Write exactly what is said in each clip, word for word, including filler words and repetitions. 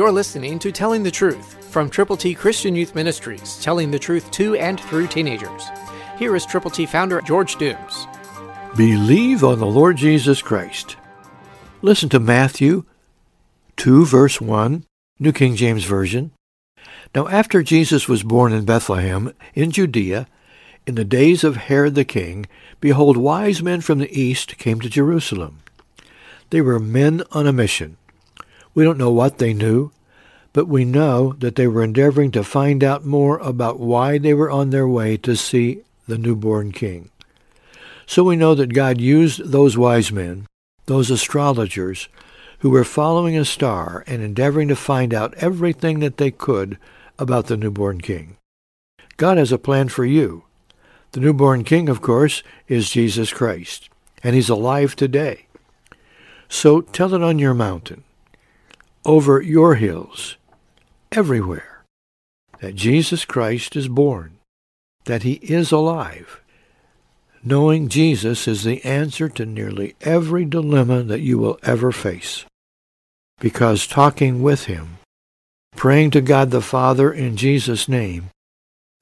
You're listening to Telling the Truth from Triple T Christian Youth Ministries, telling the truth to and through teenagers. Here is Triple T founder George Dooms. Believe on the Lord Jesus Christ. Listen to Matthew two, verse one, New King James Version. Now after Jesus was born in Bethlehem, in Judea, in the days of Herod the king, behold, wise men from the east came to Jerusalem. They were men on a mission. We don't know what they knew, but we know that they were endeavoring to find out more about why they were on their way to see the newborn king. So we know that God used those wise men, those astrologers, who were following a star and endeavoring to find out everything that they could about the newborn king. God has a plan for you. The newborn king, of course, is Jesus Christ, and he's alive today. So tell it on your mountain, over your hills, everywhere, that Jesus Christ is born, that he is alive. Knowing Jesus is the answer to nearly every dilemma that you will ever face. Because talking with him, praying to God the Father in Jesus' name,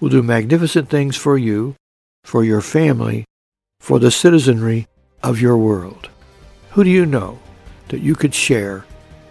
will do magnificent things for you, for your family, for the citizenry of your world. Who do you know that you could share